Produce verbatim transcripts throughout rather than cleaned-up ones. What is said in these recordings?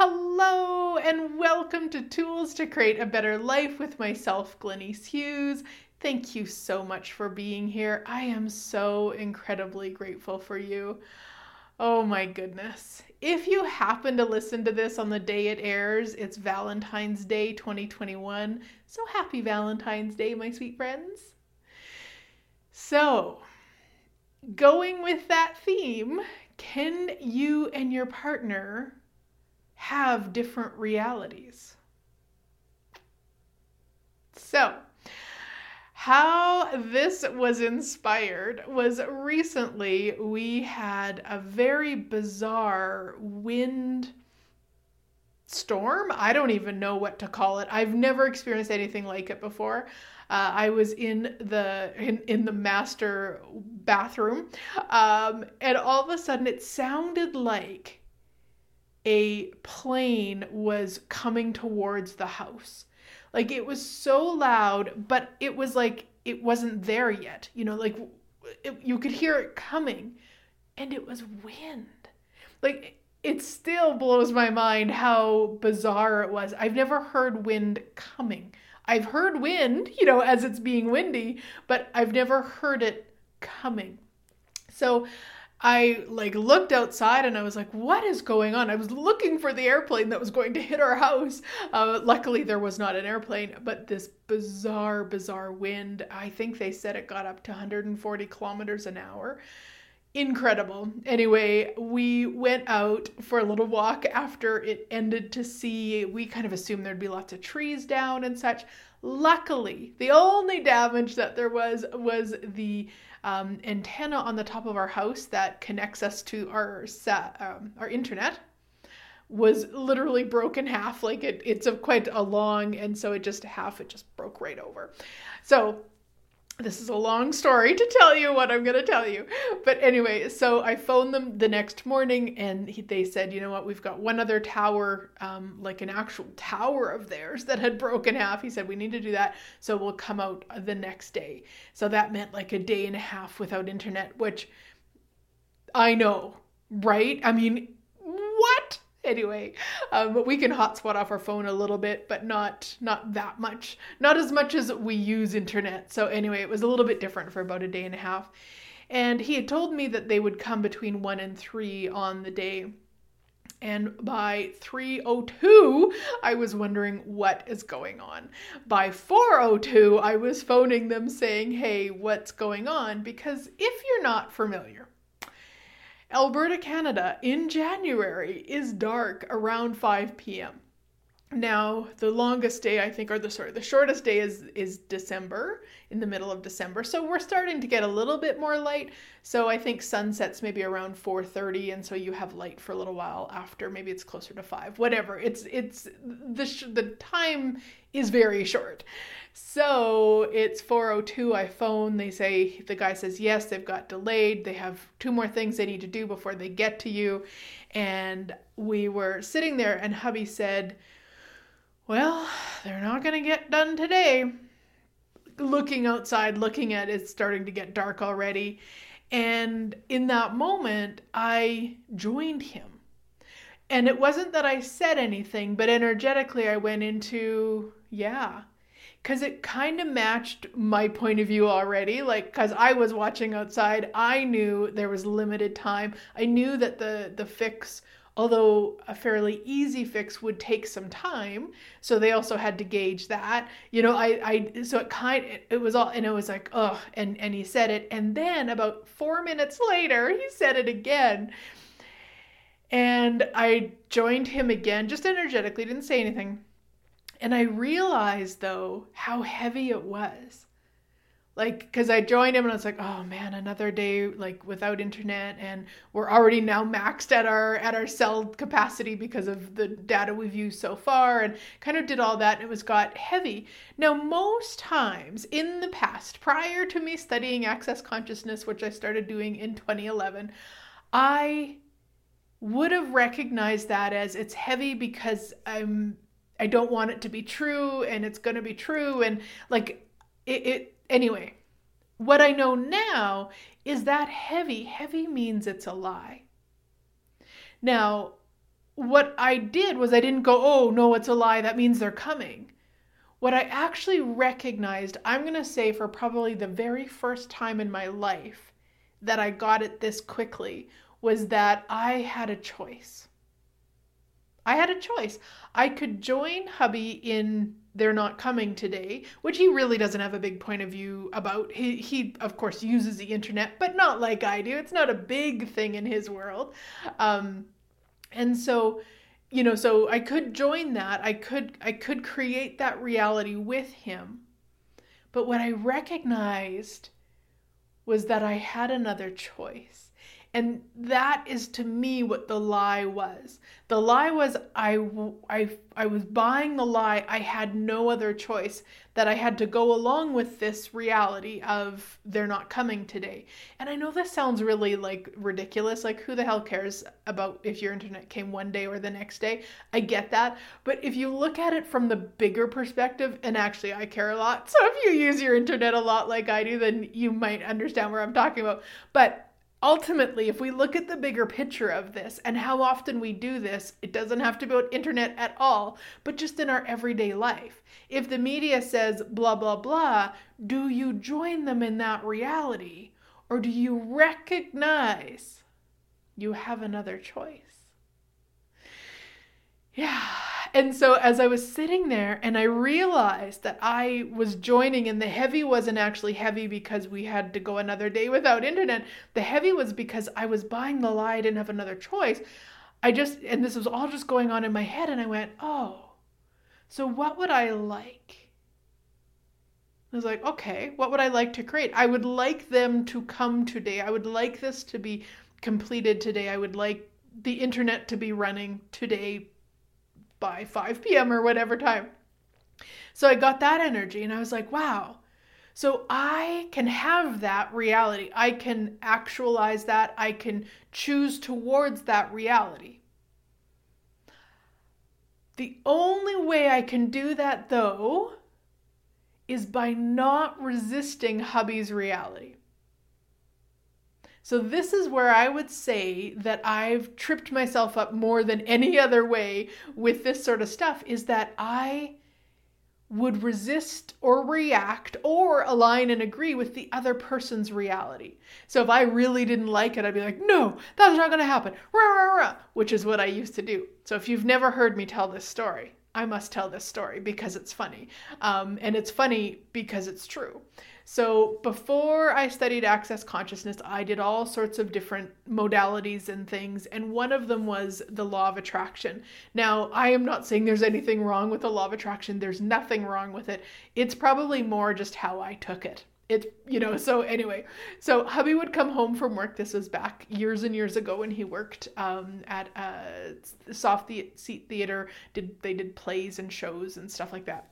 Hello and welcome to Tools to Create a Better Life with myself, Glenys Hughes. Thank you so much for being here. I am so incredibly grateful for you. Oh my goodness. If you happen to listen to this on the day it airs, it's Valentine's Day twenty twenty-one. So happy Valentine's Day, my sweet friends. So, going with that theme, can you and your partner have different realities? So, how this was inspired was recently we had a very bizarre wind storm. I don't even know what to call it. I've never experienced anything like it before. Uh, I was in the in, in the master bathroom, um, and all of a sudden it sounded like a plane was coming towards the house. Like, it was so loud, but it was like it wasn't there yet. You know, like it, you could hear it coming, and it was wind. Like, it still blows my mind how bizarre it was. I've never heard wind coming. I've heard wind, you know, as it's being windy, but I've never heard it coming. So I like looked outside and I was like, what is going on? I was looking for the airplane that was going to hit our house. Uh, luckily there was not an airplane, but this bizarre, bizarre wind. I think they said it got up to one hundred forty kilometers an hour. Incredible. Anyway, we went out for a little walk after it ended to see, we kind of assumed there'd be lots of trees down and such. Luckily, the only damage that there was was the um, antenna on the top of our house that connects us to our sa- um, our internet was literally broken half. Like it, it's a quite a long, and so it just half it just broke right over. So this is a long story to tell you what I'm going to tell you. But anyway, so I phoned them the next morning and he, they said, you know what, we've got one other tower, um, like an actual tower of theirs that had broken half. He said, we need to do that. So we'll come out the next day. So that meant like a day and a half without internet, which I know, right? I mean, what? Anyway, um, but we can hotspot off our phone a little bit, but not not that much, not as much as we use internet. So anyway, it was a little bit different for about a day and a half. And he had told me that they would come between one and three on the day. And by three oh two, I was wondering what is going on. By four oh two, I was phoning them saying, hey, what's going on? Because if you're not familiar, Alberta, Canada, in January is dark around five p.m. Now, the longest day, I think, or the sorry, the shortest day is, is December, in the middle of December. So we're starting to get a little bit more light. So I think sunset's maybe around four thirty, and so you have light for a little while after. Maybe it's closer to five, whatever. It's, it's, the, sh- the time is very short. So it's four oh two, I phone, they say, the guy says, yes, they've got delayed, they have two more things they need to do before they get to you. And we were sitting there and hubby said, well, they're not going to get done today. Looking outside, looking at it, it's starting to get dark already. And in that moment, I joined him. And it wasn't that I said anything, but energetically I went into, yeah. Because it kind of matched my point of view already. Like, because I was watching outside, I knew there was limited time. I knew that the, the fix, although a fairly easy fix, would take some time. So they also had to gauge that. You know, I, I so it kind it, it was all, and it was like, ugh, and, and he said it. And then about four minutes later, he said it again. And I joined him again, just energetically, didn't say anything. And I realized, though, how heavy it was. Like, because I joined him and I was like, oh man, another day like without internet, and we're already now maxed at our at our cell capacity because of the data we've used so far, and kind of did all that, and it was got heavy. Now, most times in the past, prior to me studying Access Consciousness, which I started doing in twenty eleven, I would have recognized that as it's heavy because I'm I don't want it to be true, and it's going to be true. And like it, it, anyway, what I know now is that heavy, heavy means it's a lie. Now, what I did was I didn't go, oh, no, it's a lie. That means they're coming. What I actually recognized, I'm going to say for probably the very first time in my life that I got it this quickly, was that I had a choice. I had a choice. I could join hubby in they're not coming today, which he really doesn't have a big point of view about. He, he of course, uses the internet, but not like I do. It's not a big thing in his world. Um, And so, you know, so I could join that. I could, I could create that reality with him. But what I recognized was that I had another choice. And that is to me what the lie was. The lie was I, I, I was buying the lie. I had no other choice, that I had to go along with this reality of they're not coming today. And I know this sounds really like ridiculous. Like, who the hell cares about if your internet came one day or the next day? I get that. But if you look at it from the bigger perspective, and actually I care a lot. So if you use your internet a lot like I do, then you might understand where I'm talking about. But ultimately, if we look at the bigger picture of this and how often we do this, it doesn't have to be about internet at all, but just in our everyday life. If the media says blah, blah, blah, do you join them in that reality, or do you recognize you have another choice? Yeah. And so as I was sitting there and I realized that I was joining, and the heavy wasn't actually heavy because we had to go another day without internet. The heavy was because I was buying the lie. I didn't have another choice. I just, and this was all just going on in my head, and I went, oh, so what would I like? I was like, okay, what would I like to create? I would like them to come today. I would like this to be completed today. I would like the internet to be running today by five p.m. or whatever time. So I got that energy, and I was like, wow, so I can have that reality. I can actualize that. I can choose towards that reality. The only way I can do that, though, is by not resisting hubby's reality. So this is where I would say that I've tripped myself up more than any other way with this sort of stuff, is that I would resist or react or align and agree with the other person's reality. So if I really didn't like it, I'd be like, no, that's not going to happen, rah, rah, rah, which is what I used to do. So if you've never heard me tell this story, I must tell this story because it's funny. Um, and it's funny because it's true. So before I studied Access Consciousness, I did all sorts of different modalities and things. And one of them was the law of attraction. Now, I am not saying there's anything wrong with the law of attraction. There's nothing wrong with it. It's probably more just how I took it. It's, you know, so anyway, so hubby would come home from work. This was back years and years ago when he worked um, at a soft seat theater. Did they did plays and shows and stuff like that.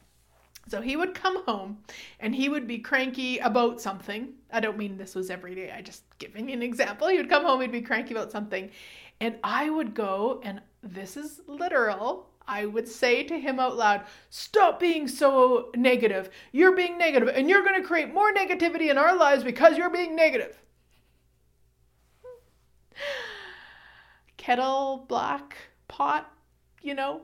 So he would come home and he would be cranky about something. I don't mean this was every day. I just giving you an example. He would come home, he'd be cranky about something. And I would go, and this is literal, I would say to him out loud, stop being so negative. You're being negative, and you're going to create more negativity in our lives because you're being negative. Kettle, black, pot, you know.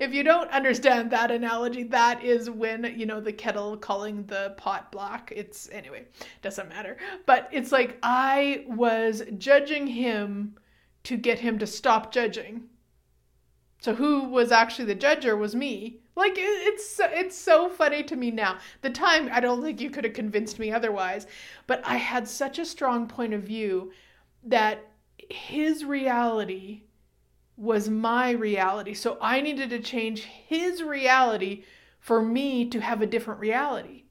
If you don't understand that analogy, that is when, you know, the kettle calling the pot black. It's, anyway, doesn't matter. But it's like I was judging him to get him to stop judging. So who was actually the judger was me. Like, it's it's so funny to me now. The time, I don't think you could have convinced me otherwise, but I had such a strong point of view that his reality was my reality. So I needed to change his reality for me to have a different reality.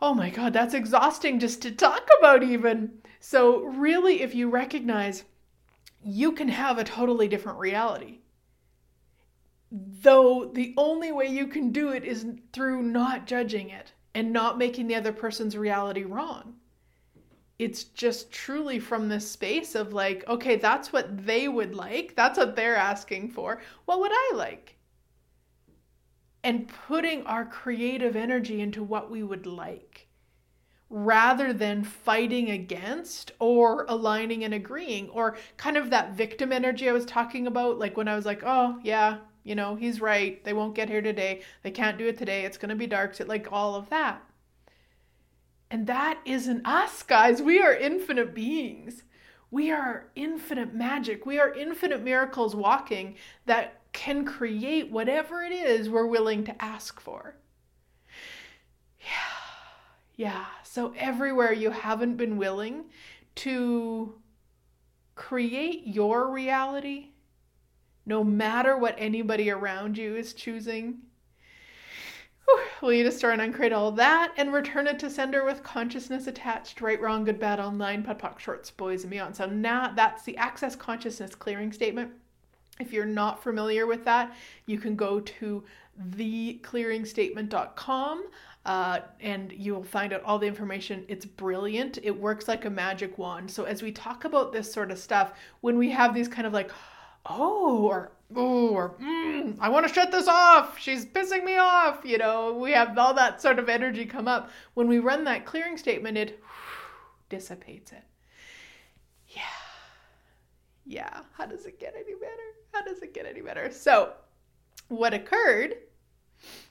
Oh my God, that's exhausting just to talk about even. So really, if you recognize, you can have a totally different reality. Though the only way you can do it is through not judging it and not making the other person's reality wrong. It's just truly from this space of like, okay, that's what they would like. That's what they're asking for. What would I like? And putting our creative energy into what we would like. rather than fighting against or aligning and agreeing, or kind of that victim energy I was talking about, like when I was like, oh yeah, you know, he's right, they won't get here today, they can't do it today, it's going to be dark, like all of that. And that isn't us, guys. We are infinite beings. We are infinite magic. We are infinite miracles walking that can create whatever it is we're willing to ask for. Yeah, yeah. So everywhere you haven't been willing to create your reality, no matter what anybody around you is choosing, will you destroy and uncreate all that and return it to sender with consciousness attached? Right, wrong, good, bad, online, podpoc, shorts, boys, and beyond. So now that's the Access Consciousness Clearing Statement. If you're not familiar with that, you can go to the clearing statement dot com uh, and you'll find out all the information. It's brilliant. It works like a magic wand. So as we talk about this sort of stuff, when we have these kind of like, oh, or oh, or mm, I want to shut this off, she's pissing me off, you know, we have all that sort of energy come up. When we run that clearing statement, it dissipates it. Yeah. Yeah. How does it get any better? How does it get any better? So what occurred,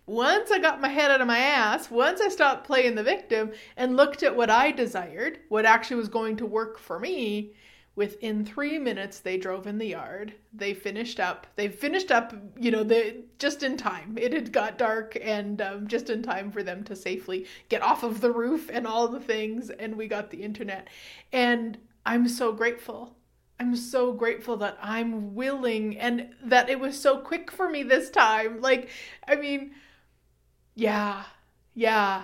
once I got my head out of my ass, once I stopped playing the victim and looked at what I desired, what actually was going to work for me, within three minutes, they drove in the yard. They finished up. They finished up, you know, they, just in time. It had got dark and um, just in time for them to safely get off of the roof and all the things. And we got the internet. And I'm so grateful. I'm so grateful that I'm willing and that it was so quick for me this time. Like, I mean, yeah, yeah.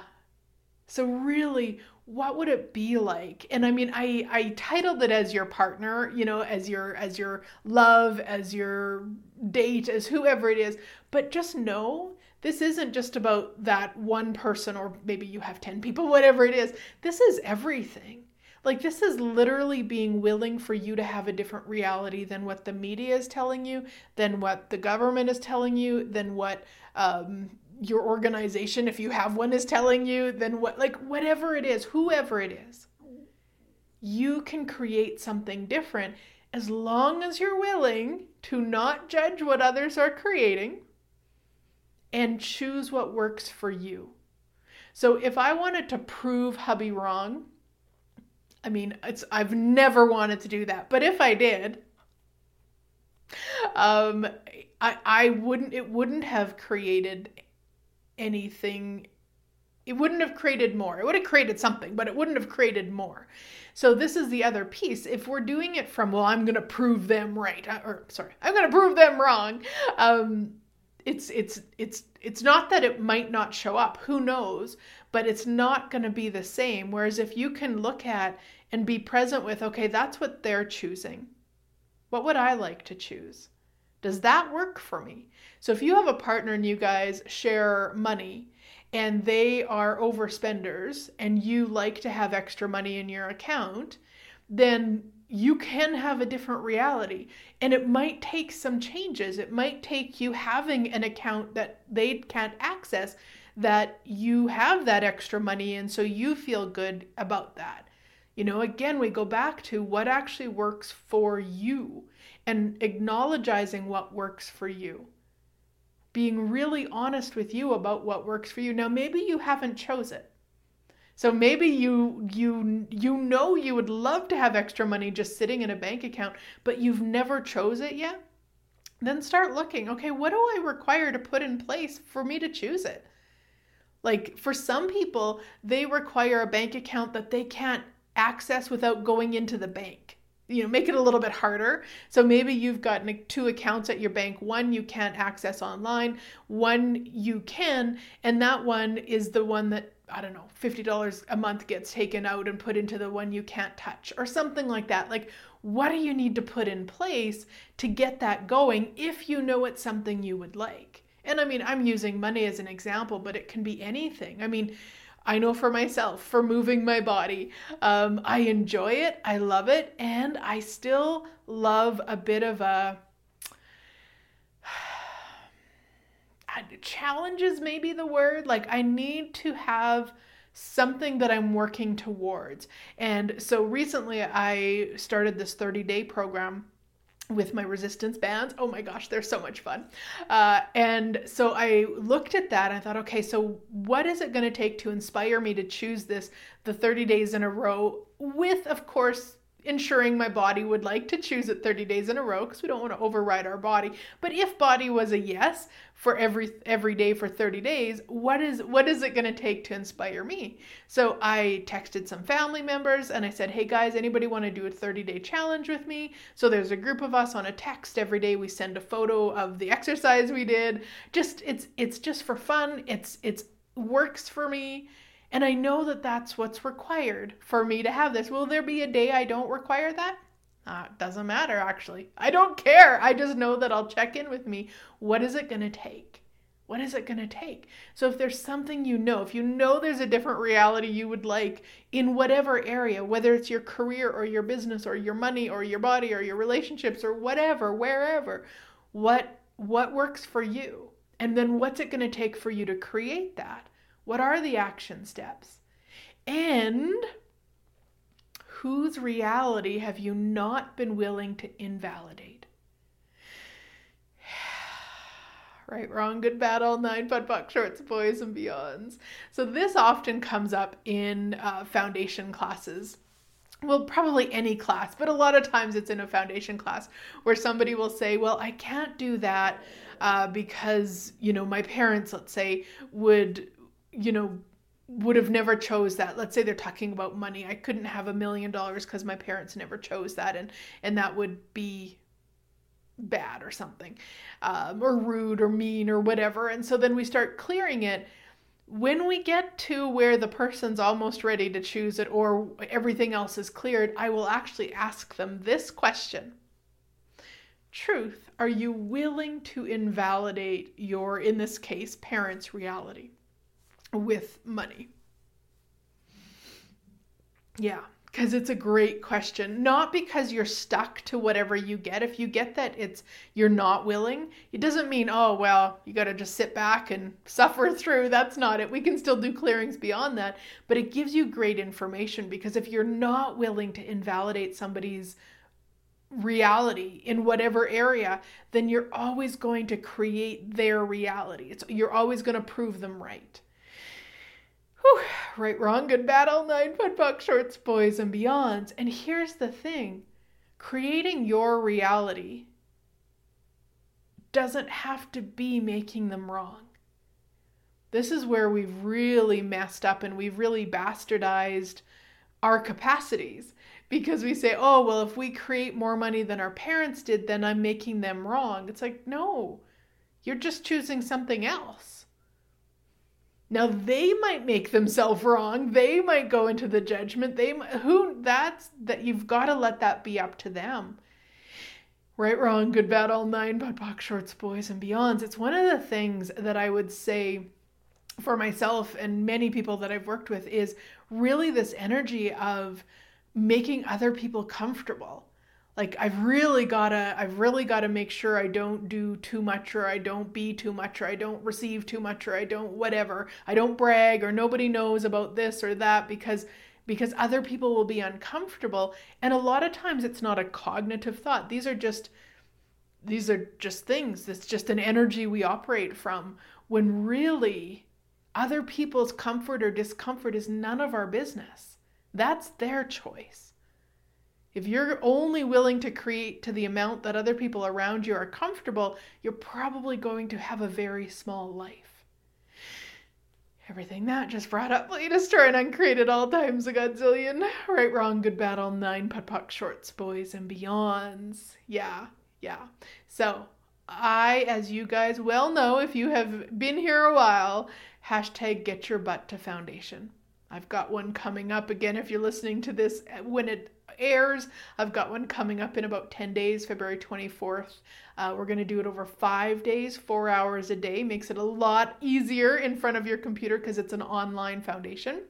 So really, what would it be like? And I mean, I, I titled it as your partner, you know, as your, as your love, as your date, as whoever it is. But just know, this isn't just about that one person, or maybe you have ten people, whatever it is. This is everything. Like, this is literally being willing for you to have a different reality than what the media is telling you, than what the government is telling you, than what, um, your organization, if you have one, is telling you, then what, like whatever it is, whoever it is, you can create something different as long as you're willing to not judge what others are creating and choose what works for you. So if I wanted to prove hubby wrong, I mean, it's, I've never wanted to do that, but if I did, um, I, I wouldn't, it wouldn't have created anything. It wouldn't have created more. It would have created something, but it wouldn't have created more. So this is the other piece. If we're doing it from, well, I'm going to prove them right, or sorry, I'm going to prove them wrong. Um, it's, it's, it's, it's not that it might not show up, who knows, but it's not going to be the same. Whereas if you can look at and be present with, okay, that's what they're choosing. What would I like to choose? Does that work for me? So if you have a partner and you guys share money and they are overspenders and you like to have extra money in your account, then you can have a different reality. And it might take some changes. It might take you having an account that they can't access, that you have that extra money in, so you feel good about that. You know, again, we go back to what actually works for you and acknowledging what works for you. Being really honest with you about what works for you. Now, maybe you haven't chose it. So maybe you you you know you would love to have extra money just sitting in a bank account, but you've never chose it yet. Then start looking, okay, what do I require to put in place for me to choose it? Like, for some people, they require a bank account that they can't access without going into the bank. You know, make it a little bit harder. So maybe you've got two accounts at your bank. One you can't access online, one you can, and that one is the one that, I don't know, fifty dollars a month gets taken out and put into the one you can't touch or something like that. Like, what do you need to put in place to get that going if you know it's something you would like? And I mean, I'm using money as an example, but it can be anything. I mean, I know for myself, for moving my body, um, I enjoy it, I love it, and I still love a bit of a, challenge is maybe the word, like I need to have something that I'm working towards. And so recently I started this thirty-day program with my resistance bands. Oh my gosh, they're so much fun. Uh, and so I looked at that and I thought, okay, so what is it going to take to inspire me to choose this the thirty days in a row, with, of course, ensuring my body would like to choose it thirty days in a row, because we don't want to override our body. But if body was a yes for every every day for thirty days, what is what is it going to take to inspire me? So I texted some family members and I said, hey guys, anybody want to do a thirty-day challenge with me? So there's a group of us on a text every day. We send a photo of the exercise we did. Just it's it's just for fun. It's it's works for me. And I know that that's what's required for me to have this. Will there be a day I don't require that? Uh, doesn't matter, actually. I don't care. I just know that I'll check in with me. What is it going to take? What is it going to take? So if there's something you know, if you know there's a different reality you would like in whatever area, whether it's your career or your business or your money or your body or your relationships or whatever, wherever, what what works for you? And then what's it going to take for you to create that? What are the action steps? And whose reality have you not been willing to invalidate? Right, wrong, good, bad, all nine, fun, fuck, shorts, boys, and beyonds. So this often comes up in uh, foundation classes. Well, probably any class, but a lot of times it's in a foundation class where somebody will say, well, I can't do that uh, because, you know, my parents, let's say, would... you know, would have never chose that. Let's say they're talking about money. I couldn't have a million dollars because my parents never chose that. And, and that would be bad or something, um, or rude or mean or whatever. And so then we start clearing it. When we get to where the person's almost ready to choose it or everything else is cleared, I will actually ask them this question. Truth, are you willing to invalidate your, in this case, parents' reality with money? Yeah, because it's a great question. Not because you're stuck to whatever you get. If you get that it's you're not willing, it doesn't mean, oh, well, you got to just sit back and suffer through. That's not it. We can still do clearings beyond that, but it gives you great information, because if you're not willing to invalidate somebody's reality in whatever area, then you're always going to create their reality. It's, you're always going to prove them right. Whew. Right, wrong, good, bad, all nine, fun, fuck, shorts, boys, and beyonds. And here's the thing. Creating your reality doesn't have to be making them wrong. This is where we've really messed up and we've really bastardized our capacities, because we say, oh, well, if we create more money than our parents did, then I'm making them wrong. It's like, no, you're just choosing something else. Now they might make themselves wrong. They might go into the judgment. They who that's that you've got to let that be up to them. Right, wrong, good, bad, all nine, but box shorts, boys, and beyonds. It's one of the things that I would say for myself and many people that I've worked with is really this energy of making other people comfortable. Like I've really gotta, I've really gotta make sure I don't do too much, or I don't be too much, or I don't receive too much, or I don't whatever. I don't brag, or nobody knows about this or that, because because other people will be uncomfortable. And a lot of times it's not a cognitive thought. These are just these are just things. It's just an energy we operate from, when really other people's comfort or discomfort is none of our business. That's their choice. If you're only willing to create to the amount that other people around you are comfortable, you're probably going to have a very small life. Everything that just brought up late astray and uncreated all times a godzillion. Right, wrong, good, bad, all nine, putt, puck, shorts, boys, and beyonds. Yeah, yeah. So I, as you guys well know, if you have been here a while, hashtag get your butt to foundation. I've got one coming up again if you're listening to this when it airs. I've got one coming up in about ten days, February twenty-fourth. Uh, we're going to do it over five days, four hours a day. Makes it a lot easier in front of your computer because it's an online foundation.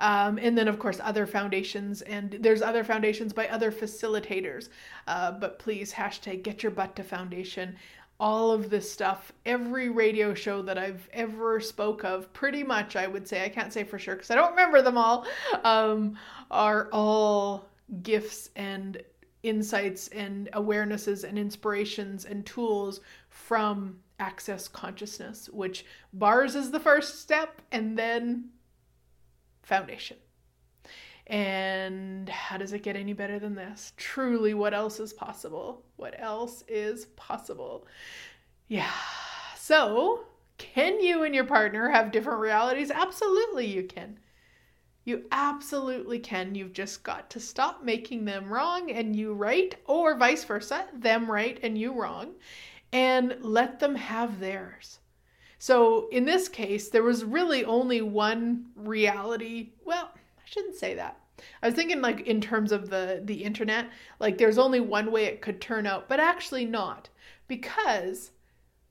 Um, and then, of course, other foundations, and there's other foundations by other facilitators. Uh, but please, hashtag get your butt to foundation. all of this stuff, every radio show that I've ever spoke of, pretty much, I would say, I can't say for sure because I don't remember them all, um, are all gifts and insights and awarenesses and inspirations and tools from Access Consciousness, which bars is the first step and then foundation. And how does it get any better than this? Truly, what else is possible? What else is possible? Yeah. So, can you and your partner have different realities? Absolutely you can. You absolutely can. You've just got to stop making them wrong and you right, or vice versa, them right and you wrong, and let them have theirs. So, in this case, there was really only one reality. Well, I shouldn't say that. I was thinking like in terms of the, the internet, like there's only one way it could turn out, but actually not, because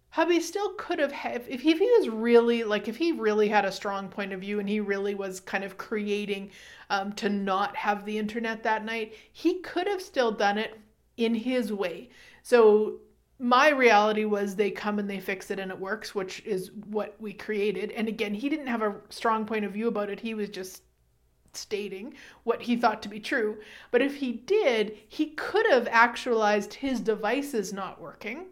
hubby still could have, had, if he was really, like if he really had a strong point of view and he really was kind of creating um, to not have the internet that night, he could have still done it in his way. So my reality was they come and they fix it and it works, which is what we created. And again, he didn't have a strong point of view about it. He was just stating what he thought to be true. But if he did, he could have actualized his devices not working,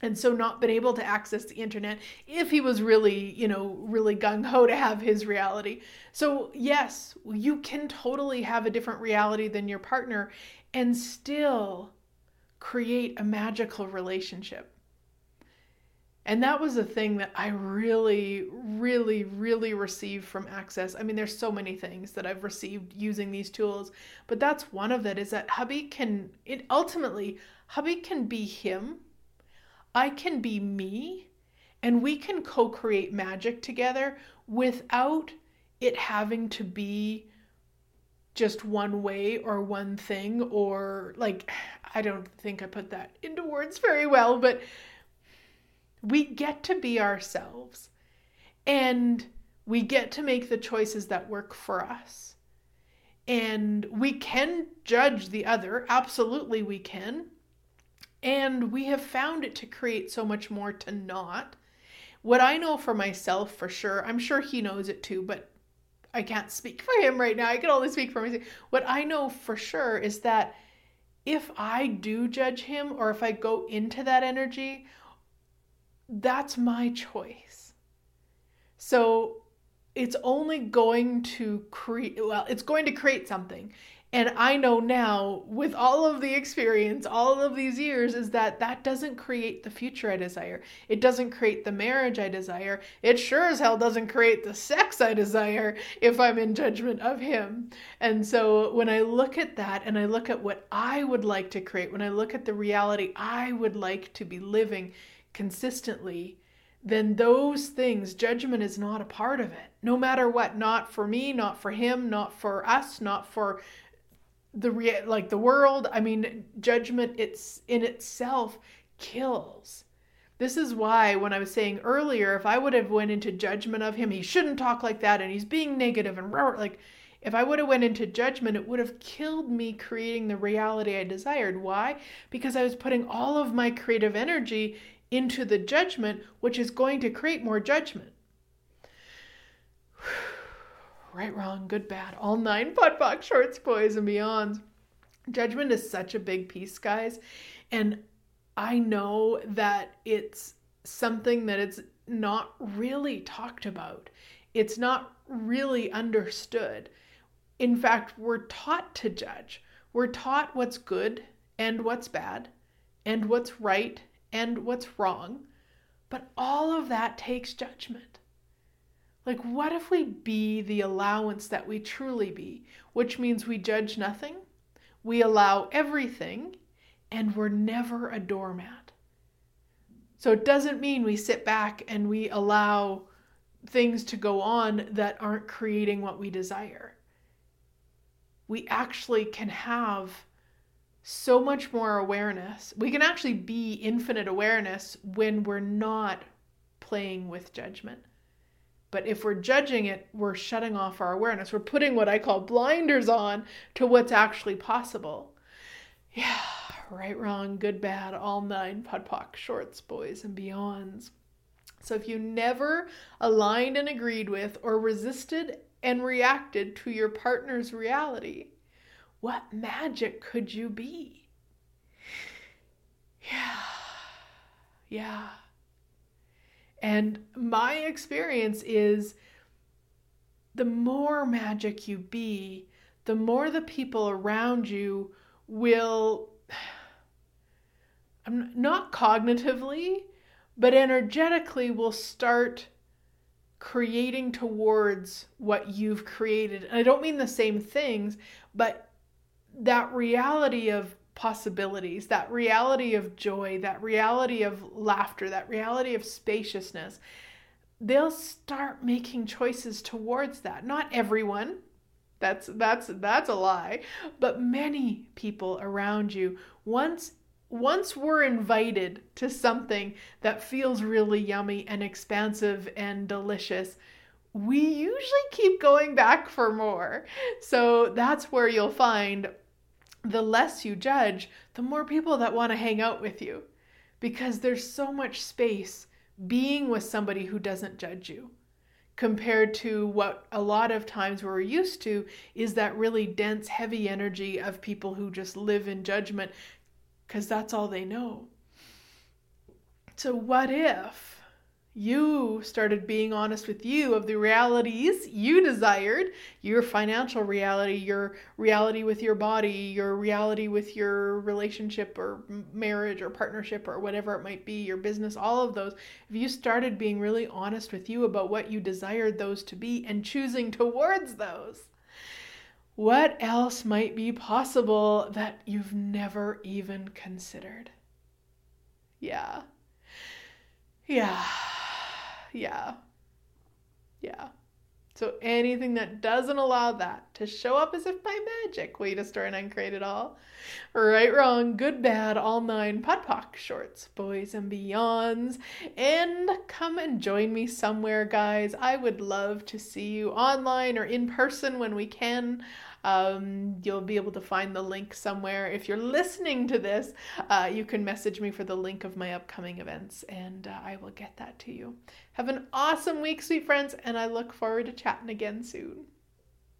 and so not been able to access the internet if he was really, you know, really gung-ho to have his reality. So yes, you can totally have a different reality than your partner and still create a magical relationship. And that was a thing that I really, really, really received from Access. I mean, there's so many things that I've received using these tools, but that's one of it, is that hubby can, it ultimately, hubby can be him, I can be me, and we can co-create magic together without it having to be just one way or one thing, or like, I don't think I put that into words very well, but we get to be ourselves and we get to make the choices that work for us. And we can judge the other, absolutely we can. And we have found it to create so much more to not. What I know for myself for sure, I'm sure he knows it too, but I can't speak for him right now. I can only speak for myself. What I know for sure is that if I do judge him or if I go into that energy, that's my choice. So it's only going to create, well, it's going to create something. And I know now with all of the experience, all of these years, is that that doesn't create the future I desire. It doesn't create the marriage I desire. It sure as hell doesn't create the sex I desire if I'm in judgment of him. And so when I look at that and I look at what I would like to create, when I look at the reality I would like to be living consistently, then those things, judgment is not a part of it. No matter what, not for me, not for him, not for us, not for the rea- like the world. I mean, judgment it's in itself kills. This is why when I was saying earlier, if I would have went into judgment of him, he shouldn't talk like that and he's being negative and rah, like if I would have went into judgment, it would have killed me creating the reality I desired. Why? Because I was putting all of my creative energy into the judgment, which is going to create more judgment. Right, wrong, good, bad, all nine, pot, box, shorts, boys, and beyonds. Judgment is such a big piece, guys. And I know that it's something that it's not really talked about. It's not really understood. In fact, we're taught to judge. We're taught what's good and what's bad and what's right and what's wrong. But all of that takes judgment. Like, what if we be the allowance that we truly be, which means we judge nothing, we allow everything, and we're never a doormat. So it doesn't mean we sit back and we allow things to go on that aren't creating what we desire. We actually can have so much more awareness. We can actually be infinite awareness when we're not playing with judgment. But if we're judging it, we're shutting off our awareness. We're putting what I call blinders on to what's actually possible. Yeah, right, wrong, good, bad, all nine podpoc shorts, boys and beyonds. So if you never aligned and agreed with or resisted and reacted to your partner's reality, what magic could you be? Yeah, yeah. And my experience is the more magic you be, the more the people around you will, not cognitively, but energetically will start creating towards what you've created. And I don't mean the same things, but that reality of possibilities, that reality of joy, that reality of laughter, that reality of spaciousness, they'll start making choices towards that. Not everyone, that's that's that's a lie, but many people around you. Once once we're invited to something that feels really yummy and expansive and delicious, we usually keep going back for more. So that's where you'll find the less you judge, the more people that want to hang out with you, because there's so much space being with somebody who doesn't judge you, compared to what a lot of times we're used to is that really dense, heavy energy of people who just live in judgment because that's all they know. So what if you started being honest with you of the realities you desired, your financial reality, your reality with your body, your reality with your relationship or marriage or partnership or whatever it might be, your business, all of those. If you started being really honest with you about what you desired those to be and choosing towards those, what else might be possible that you've never even considered? Yeah. Yeah. Yeah. Yeah. So anything that doesn't allow that to show up as if by magic, we destroy and uncreate it all. Right, wrong, good, bad, all nine podpoc shorts, boys and beyonds. And come and join me somewhere, guys. I would love to see you online or in person when we can. Um, you'll be able to find the link somewhere. If you're listening to this, uh, you can message me for the link of my upcoming events, and uh, I will get that to you. Have an awesome week, sweet friends, and I look forward to chatting again soon.